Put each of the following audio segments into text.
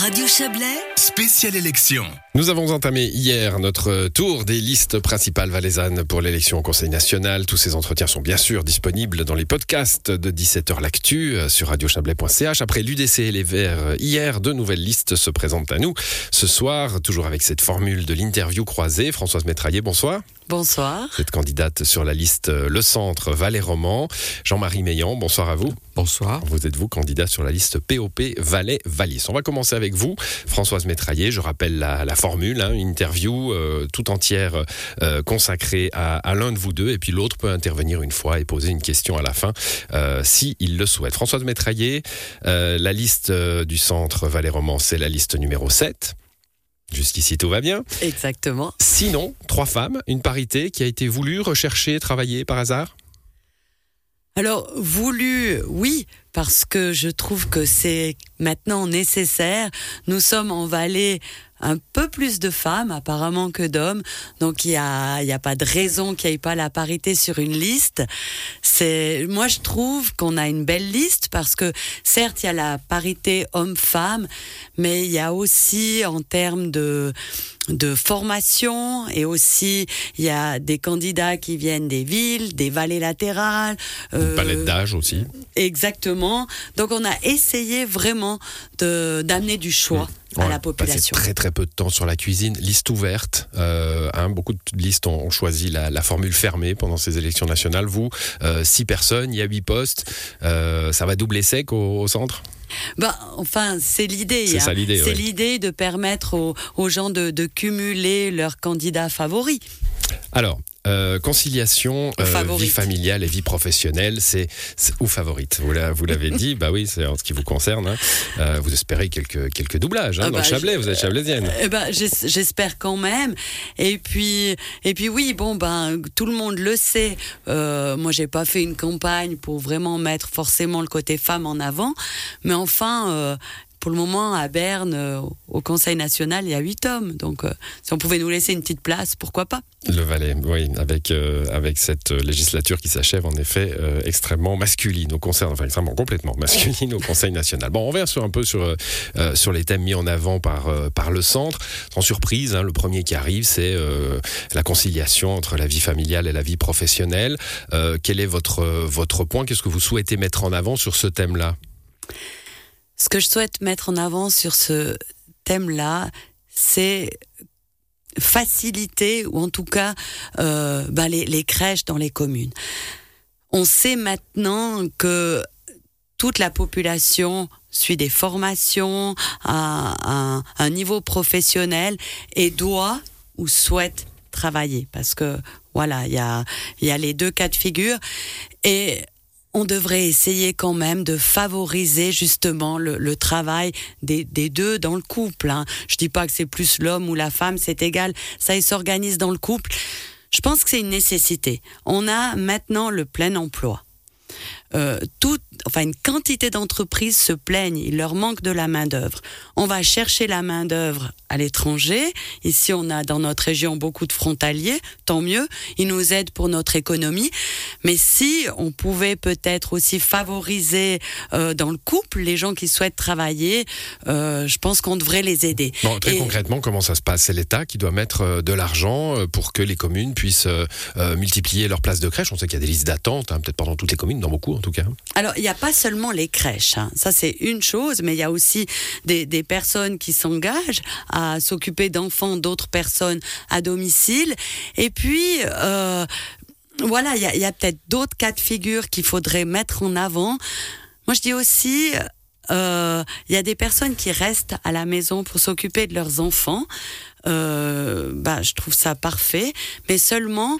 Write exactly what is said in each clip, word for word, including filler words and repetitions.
Radio Chablais, spéciale élection. Nous avons entamé hier notre tour des listes principales valaisannes pour l'élection au Conseil national. Tous ces entretiens sont bien sûr disponibles dans les podcasts de dix-sept heures l'actu sur radio chablais point c h. Après l'U D C et les Verts hier, deux nouvelles listes se présentent à nous. Ce soir, toujours avec cette formule de l'interview croisée, Françoise Métrailler, bonsoir. Bonsoir. Vous êtes candidate sur la liste Le Centre Valais-Romand. Jean-Marie Meilland, bonsoir à vous. Bonsoir. Vous êtes vous candidat sur la liste P O P Valais-Vallis. On va commencer avec vous, Françoise Métrailler. Je rappelle la, la formule, hein, une interview euh, tout entière euh, consacrée à, à l'un de vous deux, et puis l'autre peut intervenir une fois et poser une question à la fin euh, si il le souhaite. Françoise Métrailler, euh, la liste euh, du Centre Valais-Romand, c'est la liste numéro sept. Jusqu'ici, tout va bien. Exactement. Sinon, trois femmes, une parité qui a été voulue, recherchée, travaillée par hasard ? Alors, voulue, oui, parce que je trouve que c'est maintenant nécessaire. Nous sommes en Valais un peu plus de femmes, apparemment, que d'hommes. Donc, il n'y a, y a pas de raison qu'il n'y ait pas la parité sur une liste. C'est, moi, je trouve qu'on a une belle liste parce que, certes, il y a la parité homme-femme, mais il y a aussi, en termes de... de formation, et aussi il y a des candidats qui viennent des villes, des vallées latérales, euh, une palette d'âge aussi. Exactement. Donc on a essayé vraiment de, d'amener du choix mmh. à ouais, la population. Passer très très peu de temps sur la cuisine, liste ouverte. Euh, hein, beaucoup de listes ont, ont choisi la, la formule fermée pendant ces élections nationales. Vous, euh, six personnes, il y a huit postes. Euh, ça va doubler sec au, au centre. Bah, enfin, c'est l'idée. C'est, hein. ça, l'idée, c'est ouais. l'idée de permettre aux, aux gens de, de cumuler leurs candidats favoris. Alors, euh, conciliation, euh, vie familiale et vie professionnelle, c'est, c'est ou favorite. Vous, la, vous l'avez dit, bah oui, c'est en ce qui vous concerne. Hein. Euh, vous espérez quelques, quelques doublages hein, ah bah, dans le Chablais, je, vous êtes chablaisienne. Euh, bah, j'espère quand même. Et puis, et puis oui, bon, ben, tout le monde le sait. Euh, moi, j'ai pas fait une campagne pour vraiment mettre forcément le côté femme en avant. Mais enfin... Euh, Pour le moment, à Berne, euh, au Conseil national, il y a huit hommes. Donc, euh, si on pouvait nous laisser une petite place, pourquoi pas ? Le Valais, oui, avec, euh, avec cette législature qui s'achève, en effet, euh, extrêmement masculine au Conseil, enfin, extrêmement complètement masculine au Conseil national. Bon, on revient sur, un peu sur, euh, sur les thèmes mis en avant par, euh, par le centre. Sans surprise, hein, le premier qui arrive, c'est euh, la conciliation entre la vie familiale et la vie professionnelle. Euh, quel est votre, votre point ? Qu'est-ce que vous souhaitez mettre en avant sur ce thème-là ? Ce que je souhaite mettre en avant sur ce thème-là, c'est faciliter, ou en tout cas, euh, ben les, les crèches dans les communes. On sait maintenant que toute la population suit des formations à, à, à un niveau professionnel et doit ou souhaite travailler. Parce que, voilà, il y a, y a les deux cas de figure. Et... on devrait essayer quand même de favoriser justement le, le travail des, des deux dans le couple. Hein. Je dis pas que c'est plus l'homme ou la femme, c'est égal. Ça, ils s'organisent dans le couple. Je pense que c'est une nécessité. On a maintenant le plein emploi. Euh, tout, enfin, une quantité d'entreprises se plaignent, il leur manque de la main-d'œuvre. On va chercher la main-d'œuvre à l'étranger. Ici, on a dans notre région beaucoup de frontaliers, tant mieux. Ils nous aident pour notre économie. Mais si on pouvait peut-être aussi favoriser euh, dans le couple les gens qui souhaitent travailler, euh, je pense qu'on devrait les aider. Bon, très Et... concrètement, comment ça se passe ? C'est l'État qui doit mettre de l'argent pour que les communes puissent euh, multiplier leurs places de crèche. On sait qu'il y a des listes d'attente, hein, peut-être pas dans toutes les communes, dans beaucoup. En tout cas. Alors, il n'y a pas seulement les crèches, hein. Ça c'est une chose, mais il y a aussi des, des personnes qui s'engagent à s'occuper d'enfants d'autres personnes à domicile. Et puis, euh, voilà, il y, y a peut-être d'autres cas de figure qu'il faudrait mettre en avant. Moi, je dis aussi, il euh, y a des personnes qui restent à la maison pour s'occuper de leurs enfants. Euh, bah, je trouve ça parfait, mais seulement,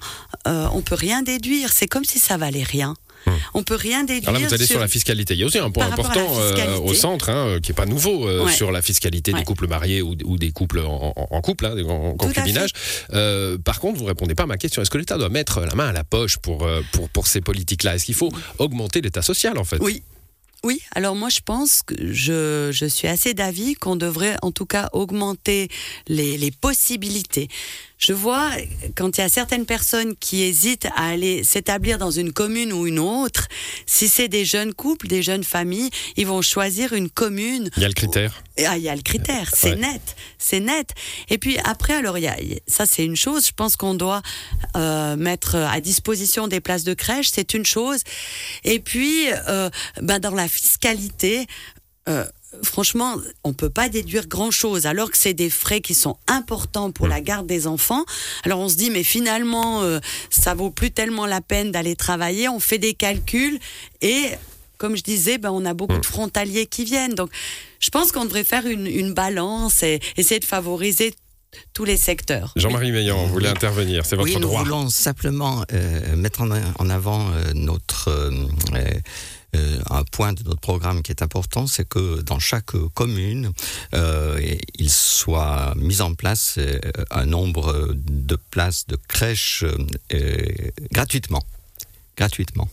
euh, on ne peut rien déduire. C'est comme si ça valait rien. Hum. On peut rien déduire. Alors là, vous allez sur... sur la fiscalité. Il y a aussi un point important euh, au centre, hein, qui n'est pas nouveau euh, ouais. sur la fiscalité ouais. des couples mariés ou, ou des couples en, en, en couple, hein, en concubinage. Euh, par contre, vous ne répondez pas à ma question. Est-ce que l'État doit mettre la main à la poche pour, pour, pour ces politiques-là ? Est-ce qu'il faut augmenter l'État social, en fait ? Oui. Oui, alors moi je pense que je, je suis assez d'avis qu'on devrait en tout cas augmenter les, les possibilités. je vois quand il y a certaines personnes qui hésitent à aller s'établir dans une commune ou une autre, si c'est des jeunes couples, des jeunes familles, ils vont choisir une commune. Il y a le critère. Ah, il y a le critère, c'est ouais. net, c'est net. Et puis après, alors il y a, ça c'est une chose, je pense qu'on doit euh, mettre à disposition des places de crèche, c'est une chose. Et puis, euh, ben dans la fiscalité, euh, franchement, on ne peut pas déduire grand-chose, alors que c'est des frais qui sont importants pour mmh. la garde des enfants. Alors on se dit, mais finalement, euh, ça ne vaut plus tellement la peine d'aller travailler, on fait des calculs et... Comme je disais, ben on a beaucoup mmh. de frontaliers qui viennent. Donc, je pense qu'on devrait faire une, une balance et essayer de favoriser tous les secteurs. Jean-Marie Meilland, vous voulez oui. intervenir, c'est votre oui, droit. Oui, nous voulons simplement euh, mettre en, en avant euh, notre, euh, euh, un point de notre programme qui est important, c'est que dans chaque commune, euh, il soit mis en place euh, un nombre de places de crèche euh, gratuitement. Gratuitement.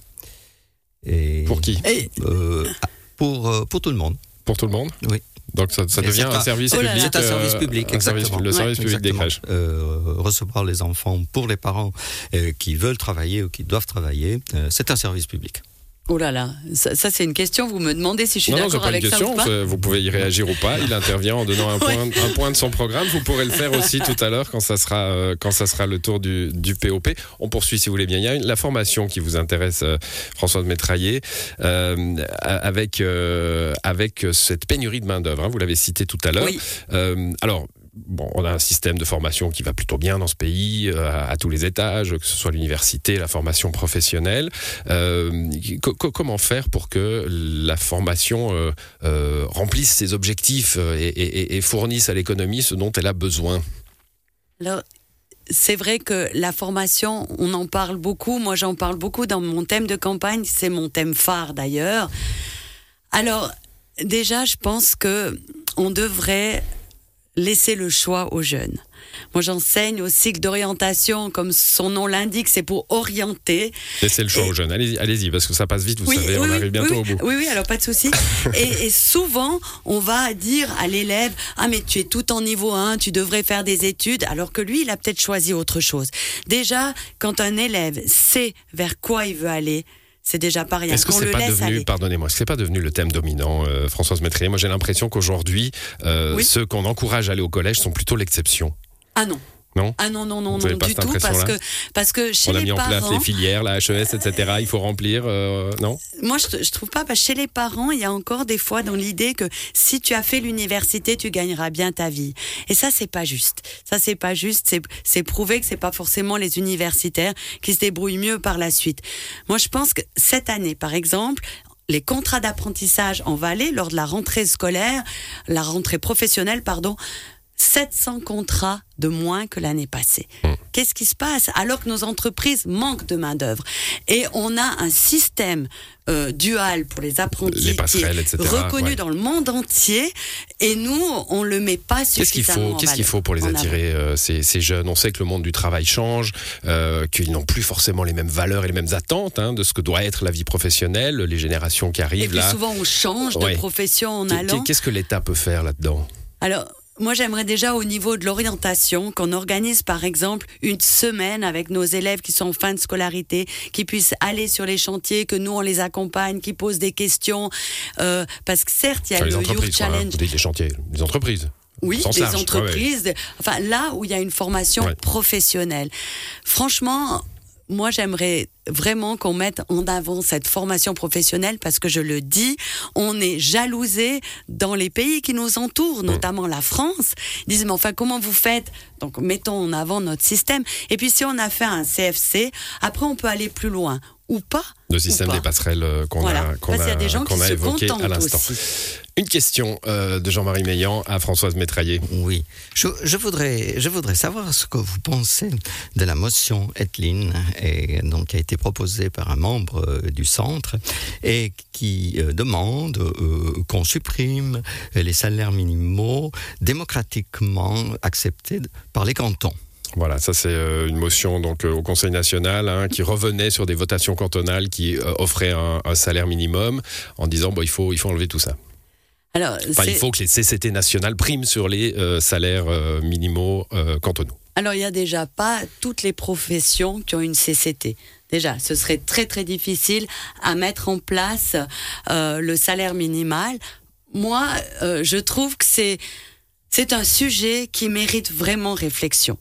Et pour qui euh, pour, pour tout le monde. Pour tout le monde. Oui. Donc ça, ça devient un service public. C'est un service public, euh, exactement. Service, le service ouais. public exactement. Des crèches. Euh, recevoir les enfants pour les parents euh, qui veulent travailler ou qui doivent travailler, euh, c'est un service public. Oh là là, ça, ça c'est une question, vous me demandez si je suis non, d'accord non, avec ça. Non, c'est pas une question, vous pouvez y réagir ou pas, il intervient en donnant un point, ouais. un point de son programme, vous pourrez le faire aussi tout à l'heure quand ça sera, euh, quand ça sera le tour du, du P O P. On poursuit si vous voulez bien, il y a une, la formation qui vous intéresse, euh, Françoise Métrailler, euh, avec, euh, avec cette pénurie de main d'œuvre, hein, vous l'avez cité tout à l'heure. Oui. Euh, alors, bon, on a un système de formation qui va plutôt bien dans ce pays, à, à tous les étages, que ce soit l'université, la formation professionnelle. Euh, co- comment faire pour que la formation euh, euh, remplisse ses objectifs et, et, et fournisse à l'économie ce dont elle a besoin ? Alors, c'est vrai que la formation, on en parle beaucoup. Moi, j'en parle beaucoup dans mon thème de campagne. C'est mon thème phare, d'ailleurs. Alors, déjà, je pense qu'on devrait... laisser le choix aux jeunes. Moi, j'enseigne au cycle d'orientation, comme son nom l'indique, c'est pour orienter. Laissez le choix et... aux jeunes, allez-y, allez-y, parce que ça passe vite, vous oui, savez, oui, on oui, arrive bientôt oui, au bout. Oui, oui, alors pas de souci. et, et souvent, on va dire à l'élève, ah mais tu es tout en niveau un, tu devrais faire des études, alors que lui, il a peut-être choisi autre chose. Déjà, quand un élève sait vers quoi il veut aller, c'est déjà pas rien. Est-ce que Qu'on c'est pas devenu, aller. pardonnez-moi, est-ce que c'est pas devenu le thème dominant, euh, Françoise Métrailler ? Moi, j'ai l'impression qu'aujourd'hui, euh, oui. ceux qu'on encourage à aller au collège sont plutôt l'exception. Ah non. Non ? Ah non, non, non, non du tout, parce que, parce que chez les parents... On a mis parents, en place les filières, la H E S, et cetera, euh, il faut remplir, euh, non ? Moi, je ne trouve pas, parce que chez les parents, il y a encore des fois dans l'idée que si tu as fait l'université, tu gagneras bien ta vie. Et ça, c'est pas juste. Ça, c'est pas juste, c'est, c'est prouvé que c'est pas forcément les universitaires qui se débrouillent mieux par la suite. Moi, je pense que cette année, par exemple... les contrats d'apprentissage en Valais, lors de la rentrée scolaire, la rentrée professionnelle, pardon, sept cents contrats de moins que l'année passée. Mmh. Qu'est-ce qui se passe ? Alors que nos entreprises manquent de main-d'œuvre. Et on a un système euh, dual pour les apprentis les passerelles, qui est et cetera, reconnu ouais. dans le monde entier. Et nous, on ne le met pas suffisamment en valeur. Qu'est-ce qu'il faut pour les attirer, euh, ces, ces jeunes ? On sait que le monde du travail change, euh, qu'ils n'ont plus forcément les mêmes valeurs et les mêmes attentes hein, de ce que doit être la vie professionnelle, les générations qui arrivent. Et puis là. souvent, on change ouais. de profession en allant. Qu'est-ce que l'État peut faire là-dedans ? Alors... moi, j'aimerais déjà au niveau de l'orientation qu'on organise, par exemple, une semaine avec nos élèves qui sont en fin de scolarité, qui puissent aller sur les chantiers, que nous, on les accompagne, qui posent des questions. Euh, parce que certes, il y a enfin, le Youth Challenge. Quoi, les chantiers, les entreprises. Oui, les large, entreprises. Ouais. Enfin, là où il y a une formation ouais. professionnelle. Franchement... moi, j'aimerais vraiment qu'on mette en avant cette formation professionnelle parce que je le dis, on est jalousé dans les pays qui nous entourent, notamment la France. Ils disent, mais enfin, comment vous faites ? Donc, mettons en avant notre système. Et puis, si on a fait un C F C, après, on peut aller plus loin. Ou pas. Le système des passerelles qu'on voilà. a, qu'on Parce a, y a, des gens qu'on a évoqué à l'instant. Aussi. Une question euh, de Jean-Marie Meilland à Françoise Métrailler. Oui. Je, je, voudrais, je voudrais savoir ce que vous pensez de la motion Etlin, et donc, qui a été proposée par un membre euh, du centre et qui euh, demande euh, qu'on supprime les salaires minimaux démocratiquement acceptés par les cantons. Voilà, ça c'est une motion donc au Conseil national hein, qui revenait sur des votations cantonales qui euh, offraient un, un salaire minimum en disant bon il faut il faut enlever tout ça. Alors, enfin, il faut que les C C T nationales priment sur les euh, salaires euh, minimaux euh, cantonaux. Alors, il n'y a déjà pas toutes les professions qui ont une C C T. Déjà, ce serait très très difficile à mettre en place euh, le salaire minimal. Moi, euh, je trouve que c'est, c'est un sujet qui mérite vraiment réflexion.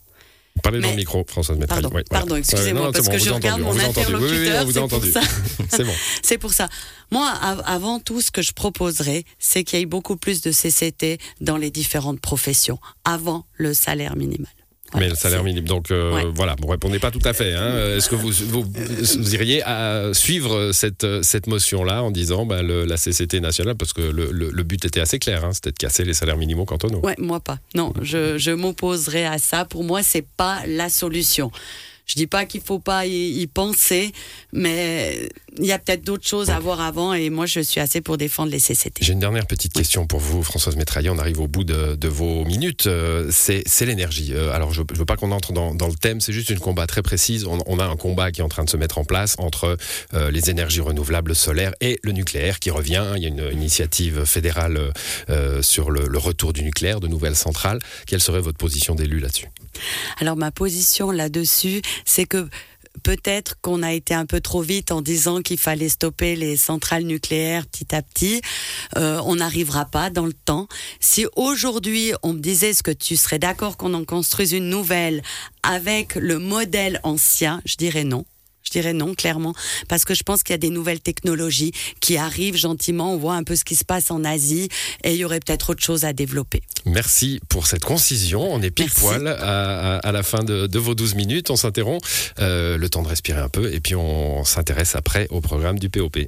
Parlez dans le micro, Françoise Métrailler. Pardon, ouais, voilà. pardon excusez-moi, euh, non, parce bon, que je regarde entendu, mon interlocuteur, oui, oui, on vous c'est, a entendu. Pour ça. C'est, bon. C'est pour ça. Moi, av- avant tout, ce que je proposerais, c'est qu'il y ait beaucoup plus de C C T dans les différentes professions, avant le salaire minimal. Voilà, mais le salaire minimum, donc euh, ouais. voilà, vous ne répondez pas tout à fait. Hein. Est-ce que vous, vous, vous iriez à suivre cette, cette motion-là en disant bah, le, la C C T nationale, parce que le, le, le but était assez clair, hein, c'était de casser les salaires minimaux cantonaux. Ouais, moi pas. Non, je, je m'opposerai à ça. Pour moi, ce n'est pas la solution. Je ne dis pas qu'il ne faut pas y, y penser, mais il y a peut-être d'autres choses ouais. à voir avant, et moi je suis assez pour défendre les C C T. J'ai une dernière petite oui. question pour vous, Françoise Métrailler, on arrive au bout de, de vos minutes, euh, c'est, c'est l'énergie. Euh, alors je ne veux pas qu'on entre dans, dans le thème, c'est juste un combat très précis, on, on a un combat qui est en train de se mettre en place entre euh, les énergies renouvelables solaires et le nucléaire qui revient, il y a une, une initiative fédérale euh, sur le, le retour du nucléaire, de nouvelles centrales. Quelle serait votre position d'élu là-dessus ? Alors ma position là-dessus, c'est que peut-être qu'on a été un peu trop vite en disant qu'il fallait stopper les centrales nucléaires petit à petit. Euh, on n'arrivera pas dans le temps. Si aujourd'hui on me disait est-ce que tu serais d'accord qu'on en construise une nouvelle avec le modèle ancien, je dirais non. Je dirais non, clairement, parce que je pense qu'il y a des nouvelles technologies qui arrivent gentiment, on voit un peu ce qui se passe en Asie et il y aurait peut-être autre chose à développer. Merci pour cette concision, on est pile poil à, à, à la fin de, de vos douze minutes, on s'interrompt, euh, le temps de respirer un peu et puis on s'intéresse après au programme du P O P.